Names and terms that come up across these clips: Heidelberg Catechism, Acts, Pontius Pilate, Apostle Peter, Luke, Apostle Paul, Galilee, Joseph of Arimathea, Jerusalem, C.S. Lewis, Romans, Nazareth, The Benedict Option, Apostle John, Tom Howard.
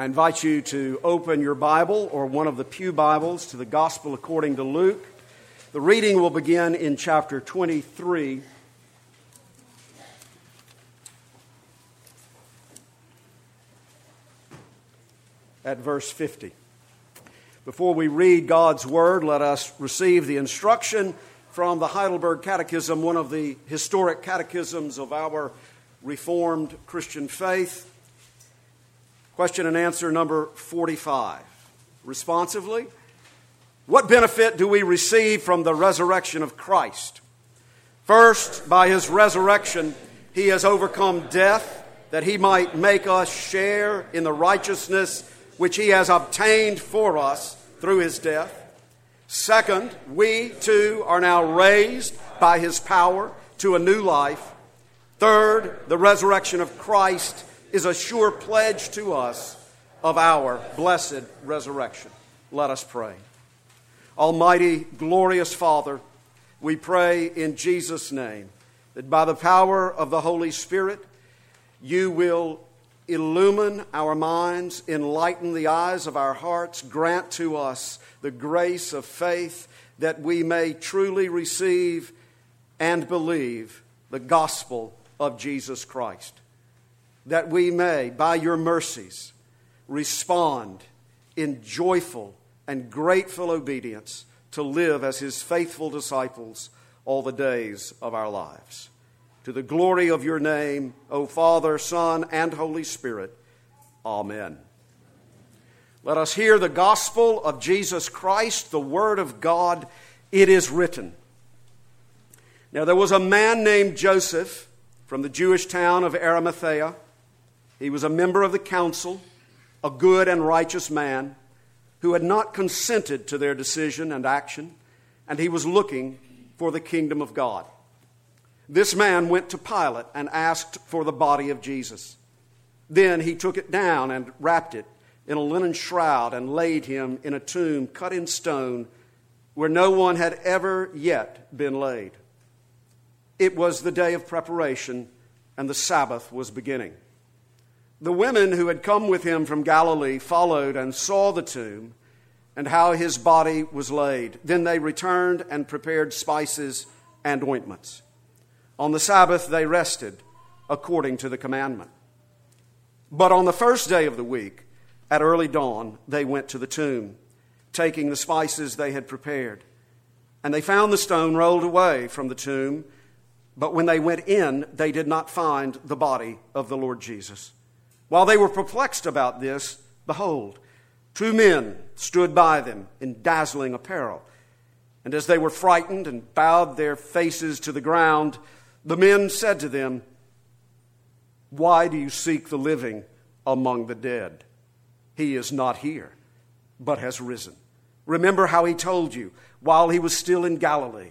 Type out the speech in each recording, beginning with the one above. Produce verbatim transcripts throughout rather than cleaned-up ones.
I invite you to open your Bible or one of the pew Bibles to the Gospel according to Luke. The reading will begin in chapter twenty-three. At verse fifty. Before we read God's Word, let us receive the instruction from the Heidelberg Catechism, one of the historic catechisms of our Reformed Christian faith. Question and answer number forty-five. Responsively, what benefit do we receive from the resurrection of Christ? First, by His resurrection, He has overcome death, that He might make us share in the righteousness which He has obtained for us through His death. Second, we too are now raised by His power to a new life. Third, the resurrection of Christ is a sure pledge to us of our blessed resurrection. Let us pray. Almighty, glorious Father, we pray in Jesus' name that by the power of the Holy Spirit, You will illumine our minds, enlighten the eyes of our hearts, grant to us the grace of faith that we may truly receive and believe the gospel of Jesus Christ, that we may, by Your mercies, respond in joyful and grateful obedience to live as His faithful disciples all the days of our lives. To the glory of Your name, O Father, Son, and Holy Spirit. Amen. Let us hear the gospel of Jesus Christ, the Word of God. It is written. Now there was a man named Joseph from the Jewish town of Arimathea. He was a member of the council, a good and righteous man, who had not consented to their decision and action, and he was looking for the kingdom of God. This man went to Pilate and asked for the body of Jesus. Then he took it down and wrapped it in a linen shroud and laid him in a tomb cut in stone where no one had ever yet been laid. It was the day of preparation, and the Sabbath was beginning. The women who had come with him from Galilee followed and saw the tomb and how his body was laid. Then they returned and prepared spices and ointments. On the Sabbath they rested according to the commandment. But on the first day of the week, at early dawn, they went to the tomb, taking the spices they had prepared. And they found the stone rolled away from the tomb, but when they went in, they did not find the body of the Lord Jesus. While they were perplexed about this, behold, two men stood by them in dazzling apparel. And as they were frightened and bowed their faces to the ground, the men said to them, "Why do you seek the living among the dead? He is not here, but has risen. Remember how He told you while He was still in Galilee,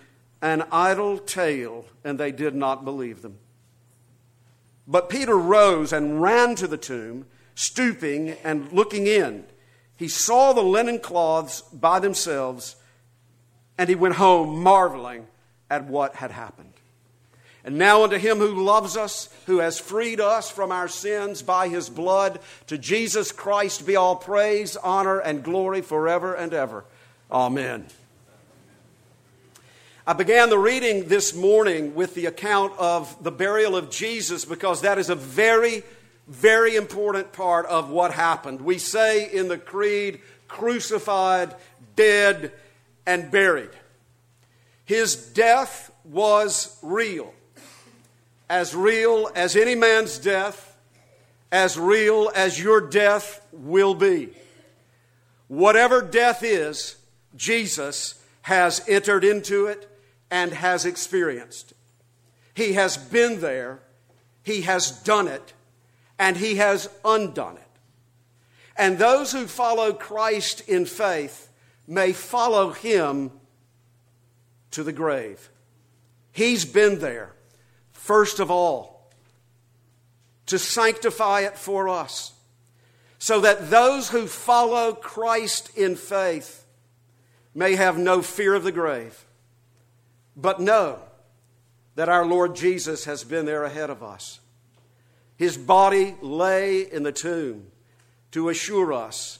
an idle tale, and they did not believe them. But Peter rose and ran to the tomb, stooping and looking in. He saw the linen cloths by themselves, and he went home marveling at what had happened. And now unto Him who loves us, who has freed us from our sins by His blood, to Jesus Christ be all praise, honor, and glory forever and ever. Amen. I began the reading this morning with the account of the burial of Jesus because that is a very Very important part of what happened. We say in the creed, crucified, dead, and buried. His death was real. As real as any man's death, as real as your death will be. Whatever death is, Jesus has entered into it and has experienced. He has been there. He has done it. And He has undone it. And those who follow Christ in faith may follow him to the grave. He's been there, first of all, to sanctify it for us, so that those who follow Christ in faith may have no fear of the grave, but know that our Lord Jesus has been there ahead of us. His body lay in the tomb to assure us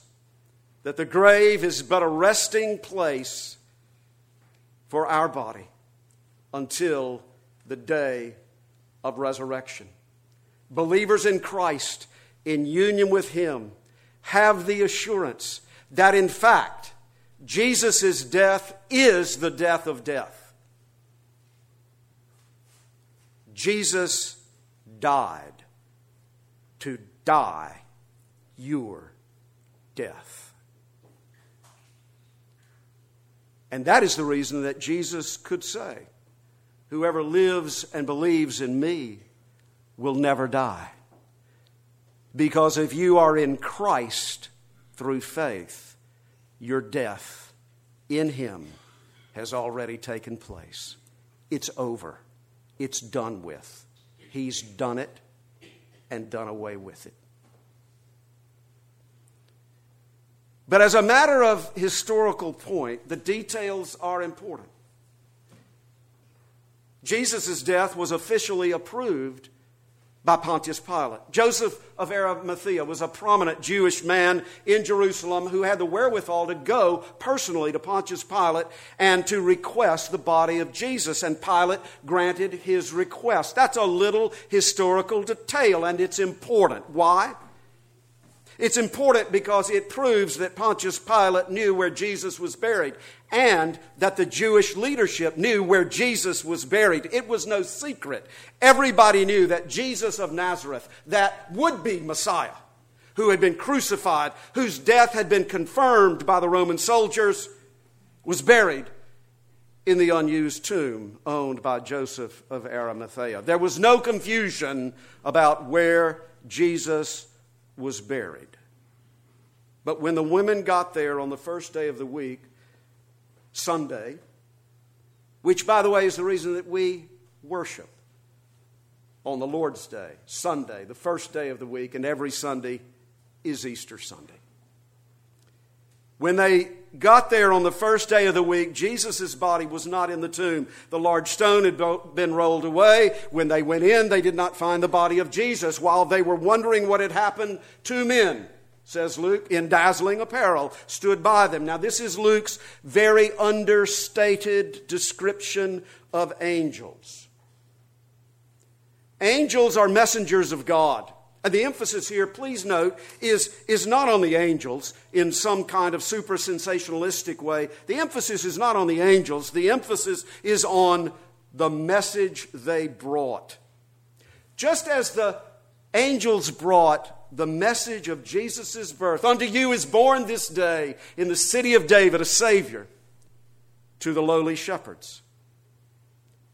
that the grave is but a resting place for our body until the day of resurrection. Believers in Christ, in union with him, have the assurance that in fact, Jesus' death is the death of death. Jesus died to die your death. And that is the reason that Jesus could say, whoever lives and believes in me will never die. Because if you are in Christ through faith, your death in him has already taken place. It's over. It's done with. He's done it and done away with it. But as a matter of historical point, the details are important. Jesus' death was officially approved by Pontius Pilate. Joseph of Arimathea was a prominent Jewish man in Jerusalem who had the wherewithal to go personally to Pontius Pilate and to request the body of Jesus. And Pilate granted his request. That's a little historical detail, and it's important. Why? It's important because it proves that Pontius Pilate knew where Jesus was buried and that the Jewish leadership knew where Jesus was buried. It was no secret. Everybody knew that Jesus of Nazareth, that would-be Messiah, who had been crucified, whose death had been confirmed by the Roman soldiers, was buried in the unused tomb owned by Joseph of Arimathea. There was no confusion about where Jesus was buried. But when the women got there on the first day of the week, Sunday, which by the way is the reason that we worship on the Lord's Day, Sunday, the first day of the week, and every Sunday is Easter Sunday. When they got there on the first day of the week, Jesus' body was not in the tomb. The large stone had been rolled away. When they went in, they did not find the body of Jesus. While they were wondering what had happened, two men, says Luke, in dazzling apparel, stood by them. Now, this is Luke's very understated description of angels. Angels are messengers of God. And the emphasis here, please note, is, is not on the angels in some kind of super sensationalistic way. The emphasis is not on the angels. The emphasis is on the message they brought. Just as the angels brought the message of Jesus' birth, unto you is born this day in the city of David a Savior, to the lowly shepherds,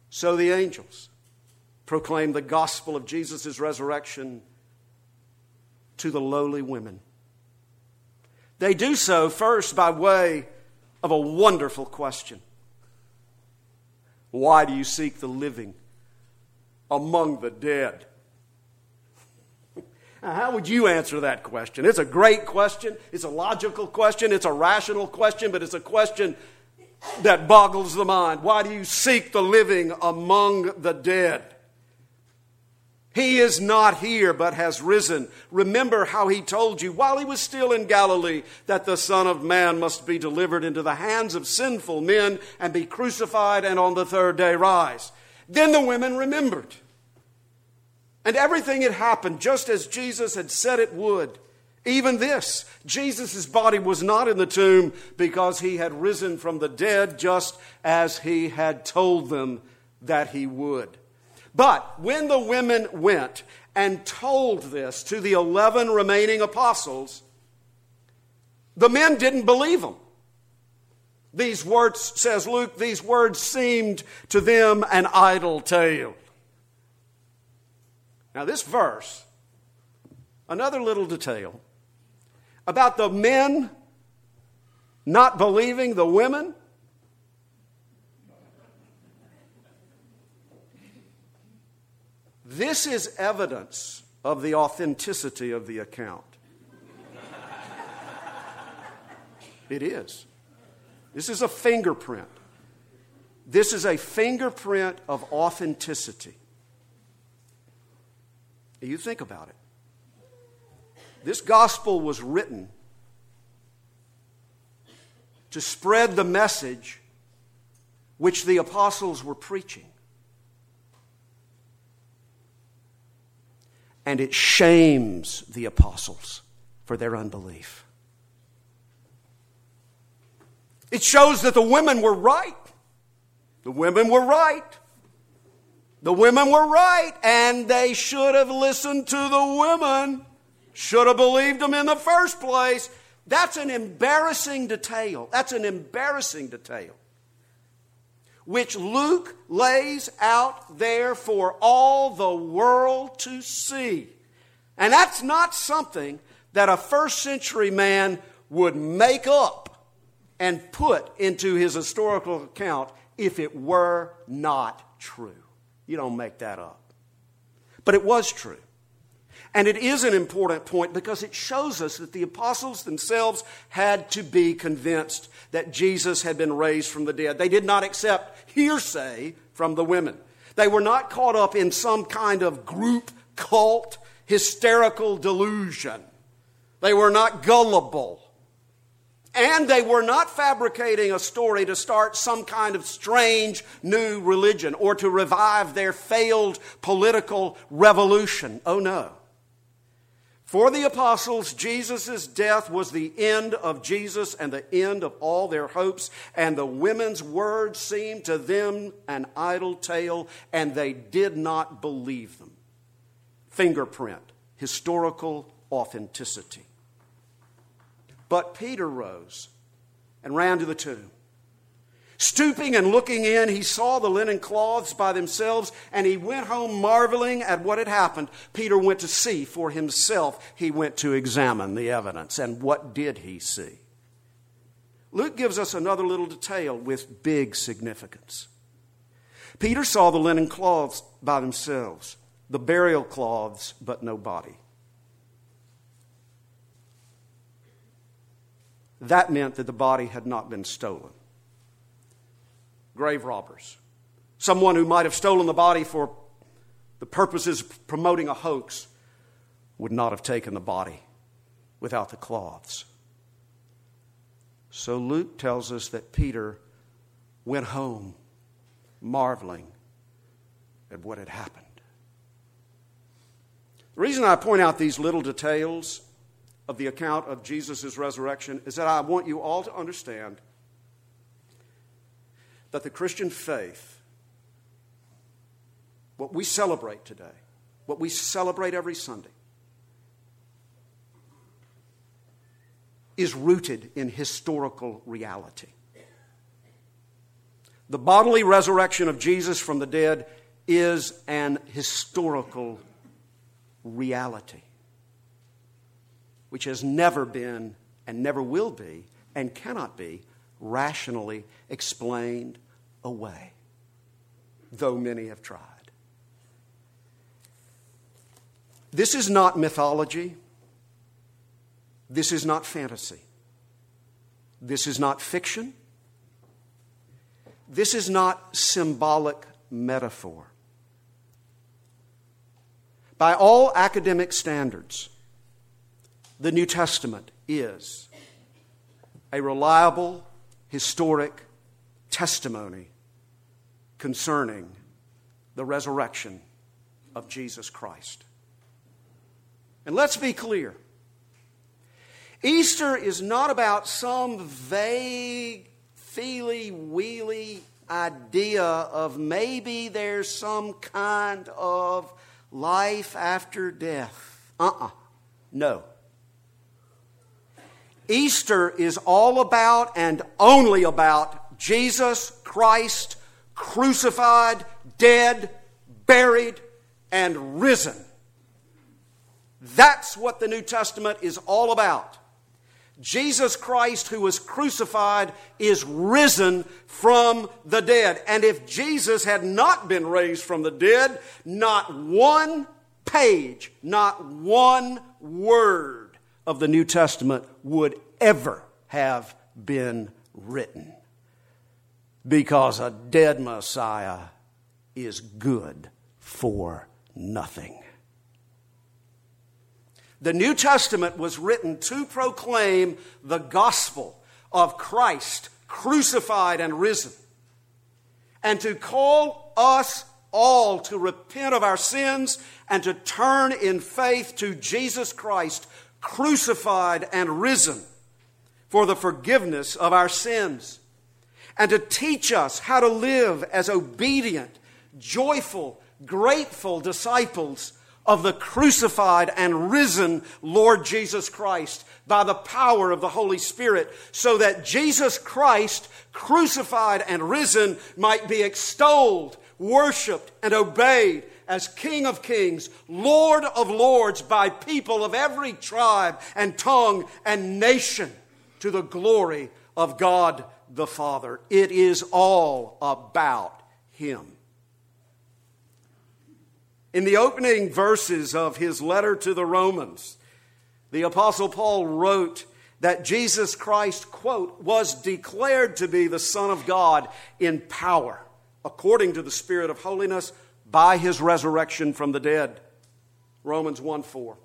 so the angels proclaimed the gospel of Jesus' resurrection to the lowly women. They do so first by way of a wonderful question. Why do you seek the living among the dead? Now, how would you answer that question? It's a great question. It's a logical question. It's a rational question, but it's a question that boggles the mind. Why do you seek the living among the dead? He is not here, but has risen. Remember how he told you while he was still in Galilee that the Son of Man must be delivered into the hands of sinful men and be crucified and on the third day rise. Then the women remembered. And everything had happened just as Jesus had said it would. Even this, Jesus' body was not in the tomb because he had risen from the dead just as he had told them that he would. But when the women went and told this to the eleven remaining apostles, the men didn't believe them. These words, says Luke, these words seemed to them an idle tale. Now this verse, another little detail, about the men not believing the women? This is evidence of the authenticity of the account. It is. This is a fingerprint. This is a fingerprint of authenticity. You think about it. This gospel was written to spread the message which the apostles were preaching. And it shames the apostles for their unbelief. It shows that the women were right. The women were right. The women were right, and they should have listened to the women, should have believed them in the first place. That's an embarrassing detail. That's an embarrassing detail, which Luke lays out there for all the world to see. And that's not something that a first century man would make up and put into his historical account if it were not true. You don't make that up. But it was true. And it is an important point because it shows us that the apostles themselves had to be convinced that Jesus had been raised from the dead. They did not accept hearsay from the women. They were not caught up in some kind of group cult hysterical delusion. They were not gullible. And they were not fabricating a story to start some kind of strange new religion or to revive their failed political revolution. Oh no. For the apostles, Jesus' death was the end of Jesus and the end of all their hopes. And the women's words seemed to them an idle tale, and they did not believe them. Fingerprint, historical authenticity. But Peter rose and ran to the tomb. Stooping and looking in, he saw the linen cloths by themselves, and he went home marveling at what had happened. Peter went to see for himself. He went to examine the evidence. And what did he see? Luke gives us another little detail with big significance. Peter saw the linen cloths by themselves, the burial cloths, but no body. That meant that the body had not been stolen. Grave robbers. Someone who might have stolen the body for the purposes of promoting a hoax would not have taken the body without the cloths. So Luke tells us that Peter went home marveling at what had happened. The reason I point out these little details of the account of Jesus' resurrection is that I want you all to understand that the Christian faith, what we celebrate today, what we celebrate every Sunday, is rooted in historical reality. The bodily resurrection of Jesus from the dead is an historical reality, which has never been and never will be and cannot be rationally explained away, though many have tried. This is not mythology. This is not fantasy. This is not fiction. This is not symbolic metaphor. By all academic standards, the New Testament is a reliable, historic testimony concerning the resurrection of Jesus Christ. And let's be clear. Easter is not about some vague, feely-wheely idea of maybe there's some kind of life after death. Uh-uh. No. Easter is all about and only about Jesus Christ crucified, dead, buried, and risen. That's what the New Testament is all about. Jesus Christ, who was crucified, is risen from the dead. And if Jesus had not been raised from the dead, not one page, not one word of the New Testament would ever have been written. Because a dead Messiah is good for nothing. The New Testament was written to proclaim the gospel of Christ crucified and risen, and to call us all to repent of our sins and to turn in faith to Jesus Christ crucified and risen for the forgiveness of our sins, and to teach us how to live as obedient, joyful, grateful disciples of the crucified and risen Lord Jesus Christ by the power of the Holy Spirit, so that Jesus Christ, crucified and risen, might be extolled, worshiped, and obeyed as King of Kings, Lord of Lords, by people of every tribe and tongue and nation, to the glory of God the Father. It is all about Him. In the opening verses of his letter to the Romans, the Apostle Paul wrote that Jesus Christ, quote, was declared to be the Son of God in power, according to the Spirit of holiness, by his resurrection from the dead. Romans one four.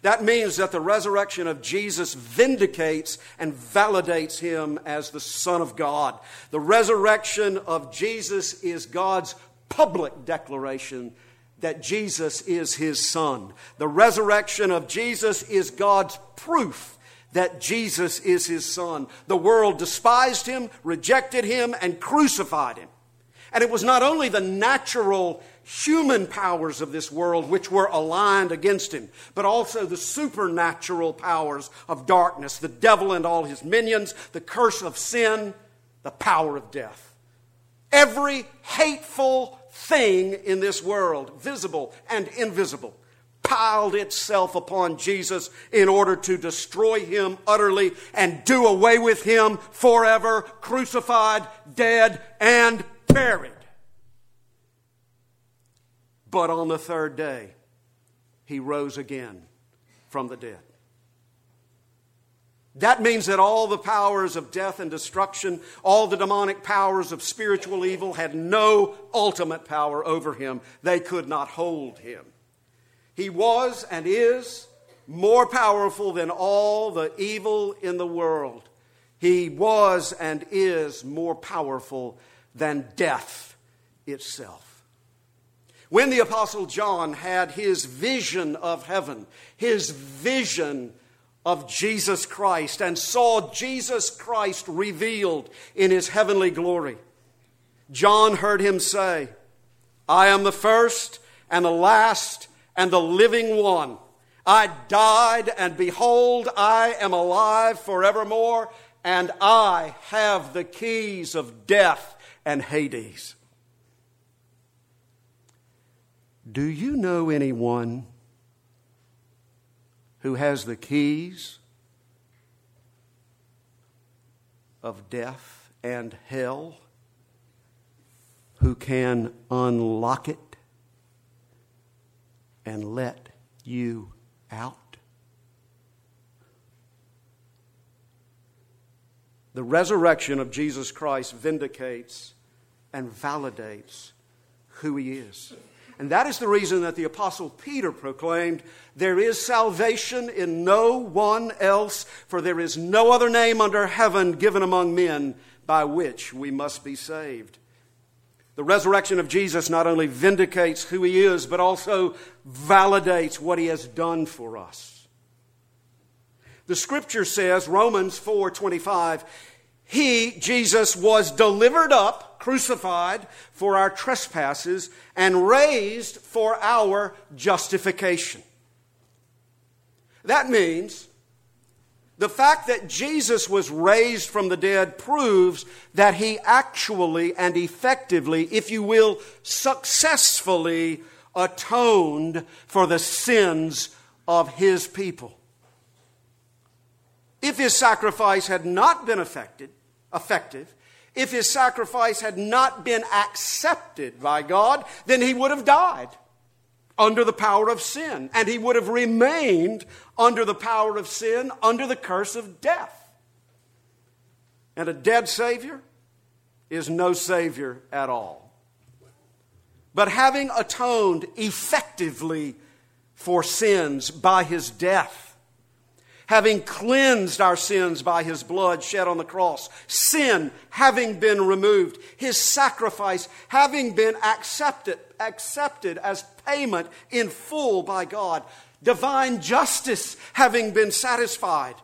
That means that the resurrection of Jesus vindicates and validates him as the Son of God. The resurrection of Jesus is God's public declaration that Jesus is His Son. The resurrection of Jesus is God's proof that Jesus is His Son. The world despised Him, rejected Him, and crucified Him. And it was not only the natural human powers of this world which were aligned against Him, but also the supernatural powers of darkness, the devil and all his minions, the curse of sin, the power of death. Every hateful thing in this world, visible and invisible, piled itself upon Jesus in order to destroy him utterly and do away with him forever, crucified, dead, and buried. But on the third day, he rose again from the dead. That means that all the powers of death and destruction, all the demonic powers of spiritual evil had no ultimate power over him. They could not hold him. He was and is more powerful than all the evil in the world. He was and is more powerful than death itself. When the Apostle John had his vision of heaven, his vision of Jesus Christ, and saw Jesus Christ revealed in His heavenly glory, John heard Him say, "I am the first and the last and the living one. I died, and behold, I am alive forevermore, and I have the keys of death and Hades." Do you know anyone who has the keys of death and hell, who can unlock it and let you out? The resurrection of Jesus Christ vindicates and validates who He is. And that is the reason that the Apostle Peter proclaimed, "There is salvation in no one else, for there is no other name under heaven given among men by which we must be saved." The resurrection of Jesus not only vindicates who He is, but also validates what He has done for us. The Scripture says, Romans four twenty-five, "He, Jesus, was delivered up," crucified, "for our trespasses, and raised for our justification." That means the fact that Jesus was raised from the dead proves that He actually and effectively, if you will, successfully atoned for the sins of His people. If his sacrifice had not been effective, effective, if his sacrifice had not been accepted by God, then he would have died under the power of sin. And he would have remained under the power of sin, under the curse of death. And a dead Savior is no Savior at all. But having atoned effectively for sins by his death, having cleansed our sins by his blood shed on the cross, sin having been removed, his sacrifice having been accepted, accepted as payment in full by God, divine justice having been satisfied,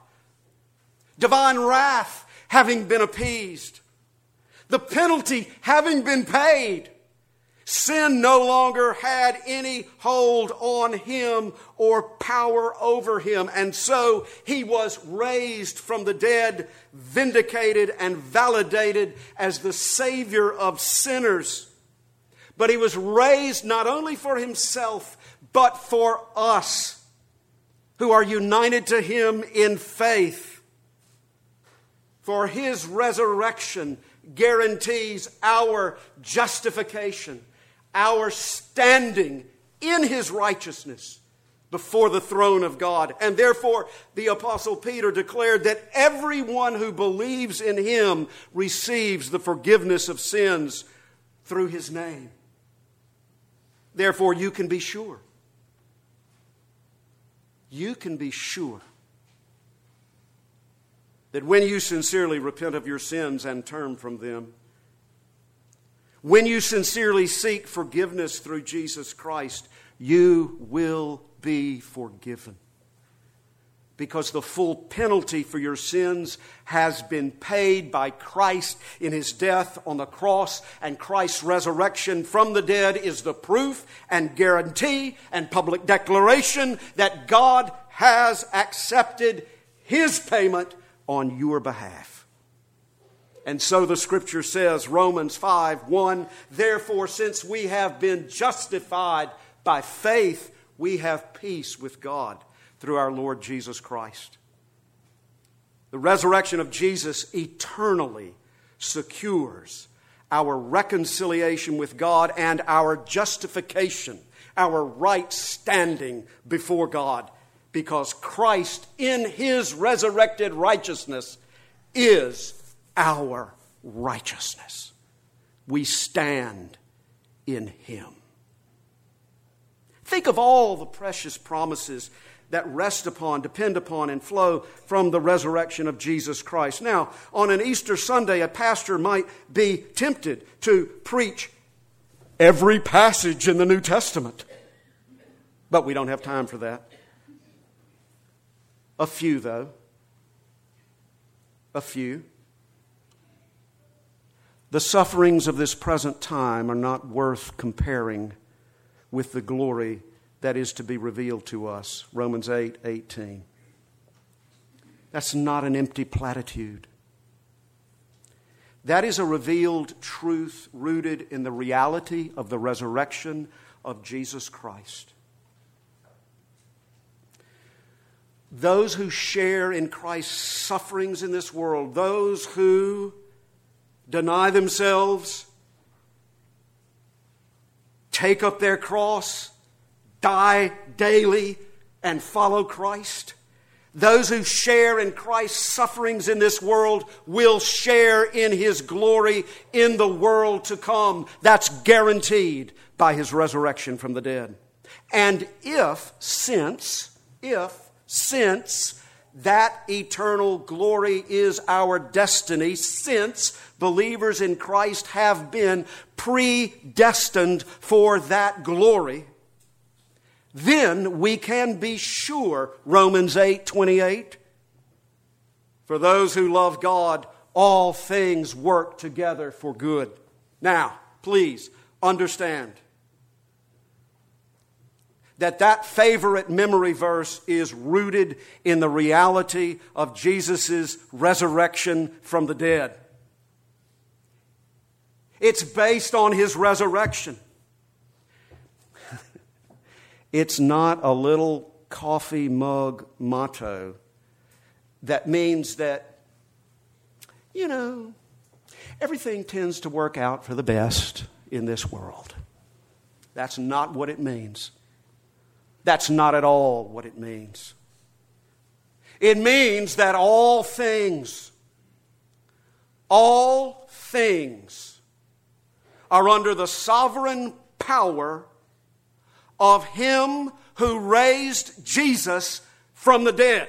divine wrath having been appeased, the penalty having been paid, sin no longer had any hold on him or power over him. And so he was raised from the dead, vindicated and validated as the Savior of sinners. But he was raised not only for himself, but for us who are united to him in faith. For his resurrection guarantees our justification, our standing in his righteousness before the throne of God. And therefore, the Apostle Peter declared that everyone who believes in him receives the forgiveness of sins through his name. Therefore, you can be sure. You can be sure that when you sincerely repent of your sins and turn from them, when you sincerely seek forgiveness through Jesus Christ, you will be forgiven. Because the full penalty for your sins has been paid by Christ in his death on the cross, and Christ's resurrection from the dead is the proof and guarantee and public declaration that God has accepted his payment on your behalf. And so the scripture says, Romans five one, therefore, since we have been justified by faith, we have peace with God through our Lord Jesus Christ. The resurrection of Jesus eternally secures our reconciliation with God and our justification, our right standing before God, because Christ in his resurrected righteousness is our righteousness. We stand in him. Think of all the precious promises that rest upon, depend upon, and flow from the resurrection of Jesus Christ. Now, on an Easter Sunday, a pastor might be tempted to preach every passage in the New Testament. But we don't have time for that. A few, though. A few. The sufferings of this present time are not worth comparing with the glory that is to be revealed to us. Romans eight eighteen. That's not an empty platitude. That is a revealed truth rooted in the reality of the resurrection of Jesus Christ. Those who share in Christ's sufferings in this world, those who deny themselves, take up their cross, die daily, and follow Christ, those who share in Christ's sufferings in this world will share in his glory in the world to come. That's guaranteed by his resurrection from the dead. And if, since, if, Since that eternal glory is our destiny, since believers in Christ have been predestined for that glory, then we can be sure, Romans eight twenty-eight, for those who love God, all things work together for good. Now, please understand that that favorite memory verse is rooted in the reality of Jesus' resurrection from the dead. It's based on his resurrection. It's not a little coffee mug motto that means that, you know, everything tends to work out for the best in this world. That's not what it means. That's not at all what it means. It means that all things, all things are under the sovereign power of Him who raised Jesus from the dead.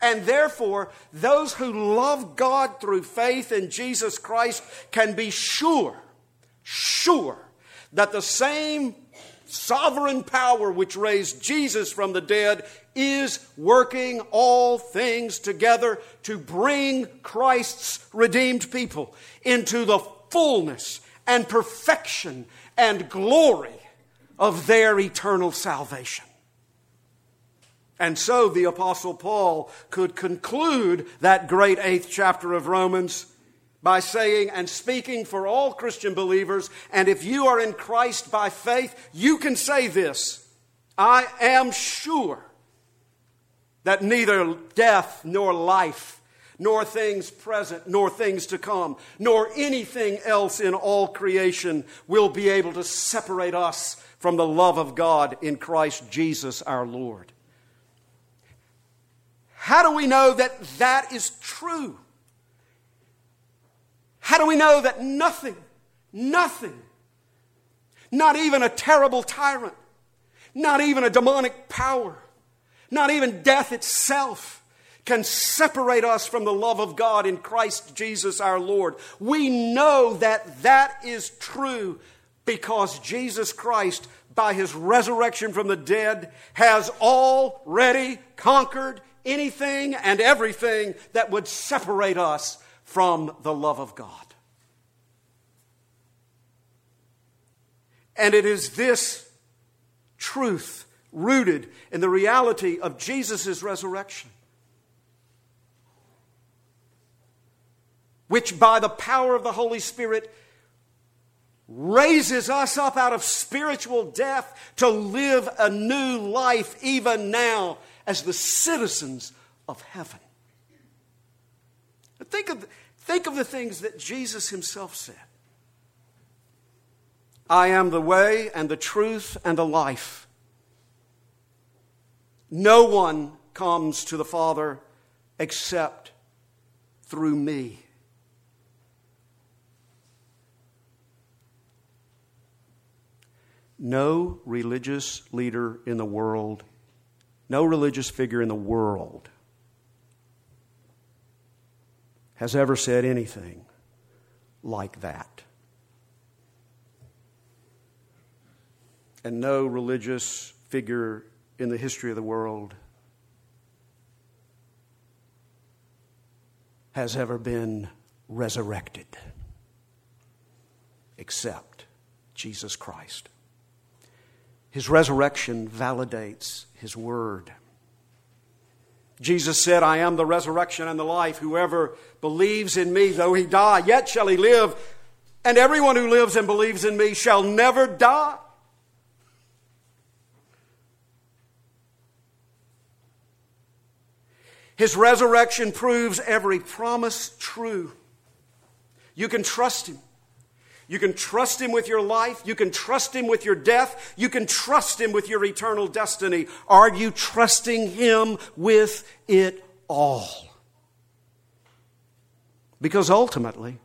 And therefore, those who love God through faith in Jesus Christ can be sure, sure, that the same sovereign power which raised Jesus from the dead is working all things together to bring Christ's redeemed people into the fullness and perfection and glory of their eternal salvation. And so the Apostle Paul could conclude that great eighth chapter of Romans by saying and speaking for all Christian believers, and if you are in Christ by faith, you can say this: I am sure that neither death nor life, nor things present, nor things to come, nor anything else in all creation will be able to separate us from the love of God in Christ Jesus our Lord. How do we know that that is true? How do we know that nothing, nothing, not even a terrible tyrant, not even a demonic power, not even death itself can separate us from the love of God in Christ Jesus our Lord? We know that that is true because Jesus Christ, by His resurrection from the dead, has already conquered anything and everything that would separate us from the love of God. And it is this truth rooted in the reality of Jesus' resurrection, which by the power of the Holy Spirit raises us up out of spiritual death to live a new life even now as the citizens of heaven. Think of, think of the things that Jesus Himself said. I am the way and the truth and the life. No one comes to the Father except through me. No religious leader in the world, no religious figure in the world has ever said anything like that. And no religious figure in the history of the world has ever been resurrected except Jesus Christ. His resurrection validates His word. Jesus said, I am the resurrection and the life. Whoever believes in me, though he die, yet shall he live. And everyone who lives and believes in me shall never die. His resurrection proves every promise true. You can trust Him. You can trust Him with your life. You can trust Him with your death. You can trust Him with your eternal destiny. Are you trusting Him with it all? Because ultimately,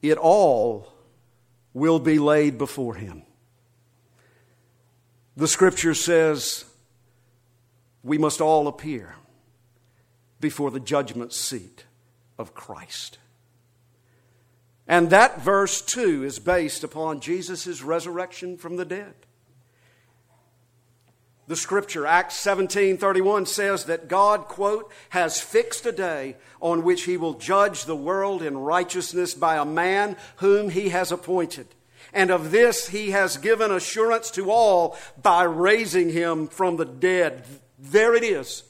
it all will be laid before Him. The Scripture says we must all appear before the judgment seat of Christ. And that verse, too, is based upon Jesus' resurrection from the dead. The Scripture, Acts seventeen thirty-one, says that God, quote, has fixed a day on which He will judge the world in righteousness by a man whom He has appointed. And of this He has given assurance to all by raising Him from the dead. There it is.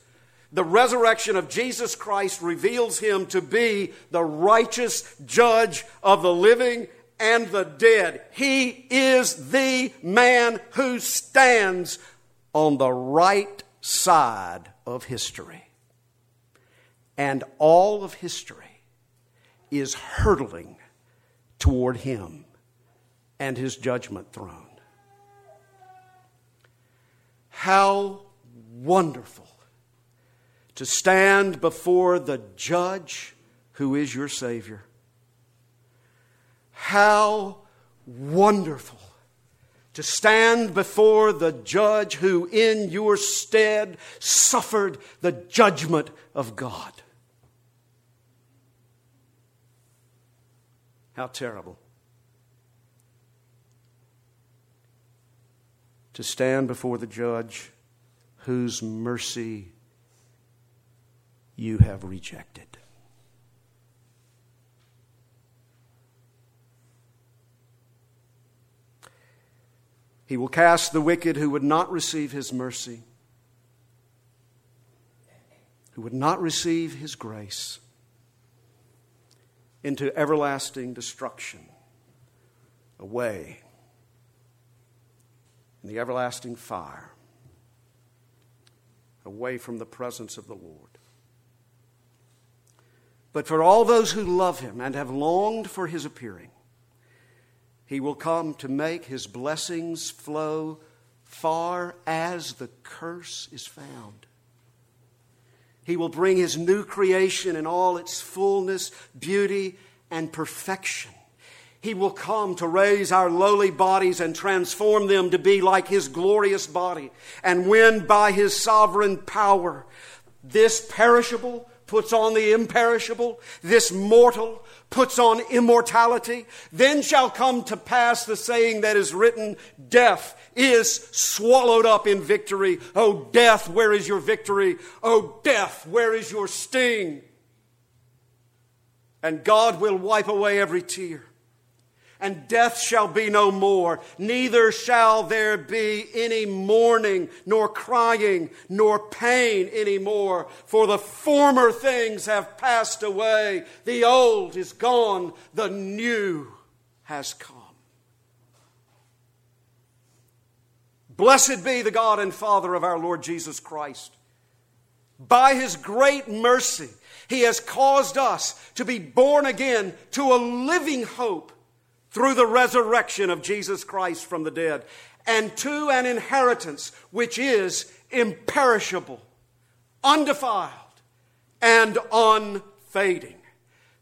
The resurrection of Jesus Christ reveals Him to be the righteous judge of the living and the dead. He is the man who stands on the right side of history. And all of history is hurtling toward him and his judgment throne. How wonderful to stand before the judge who is your Savior. How wonderful to stand before the judge who in your stead suffered the judgment of God. How terrible to stand before the judge whose mercy you have rejected. He will cast the wicked who would not receive his mercy, who would not receive his grace, into everlasting destruction, away in the everlasting fire, away from the presence of the Lord. But for all those who love him and have longed for his appearing, he will come to make his blessings flow far as the curse is found. He will bring his new creation in all its fullness, beauty, and perfection. He will come to raise our lowly bodies and transform them to be like his glorious body. And when by his sovereign power, this perishable puts on the imperishable, this mortal puts on immortality, then shall come to pass the saying that is written, death is swallowed up in victory. O death, where is your victory? O death, where is your sting? And God will wipe away every tear, and death shall be no more, neither shall there be any mourning, nor crying, nor pain any more, for the former things have passed away. The old is gone, the new has come. Blessed be the God and Father of our Lord Jesus Christ. By his great mercy, he has caused us to be born again to a living hope, through the resurrection of Jesus Christ from the dead, and to an inheritance which is imperishable, undefiled, and unfading.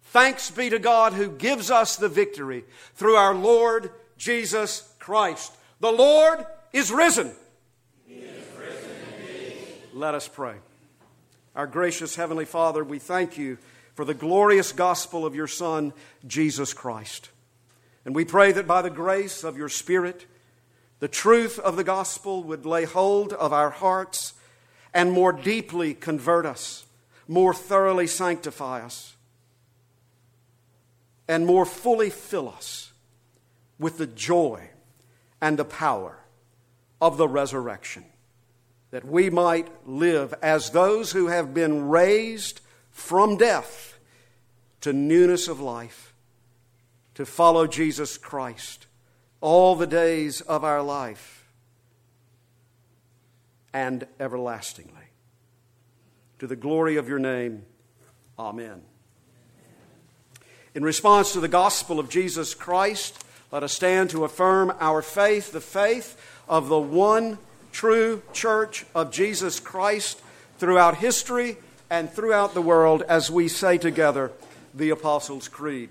Thanks be to God who gives us the victory through our Lord Jesus Christ. The Lord is risen. He is risen indeed. Let us pray. Our gracious Heavenly Father, we thank you for the glorious gospel of your Son, Jesus Christ. And we pray that by the grace of your Spirit, the truth of the gospel would lay hold of our hearts and more deeply convert us, more thoroughly sanctify us, and more fully fill us with the joy and the power of the resurrection, that we might live as those who have been raised from death to newness of life, to follow Jesus Christ all the days of our life and everlastingly. To the glory of your name, amen. In response to the gospel of Jesus Christ, let us stand to affirm our faith, the faith of the one true church of Jesus Christ throughout history and throughout the world, as we say together the Apostles' Creed.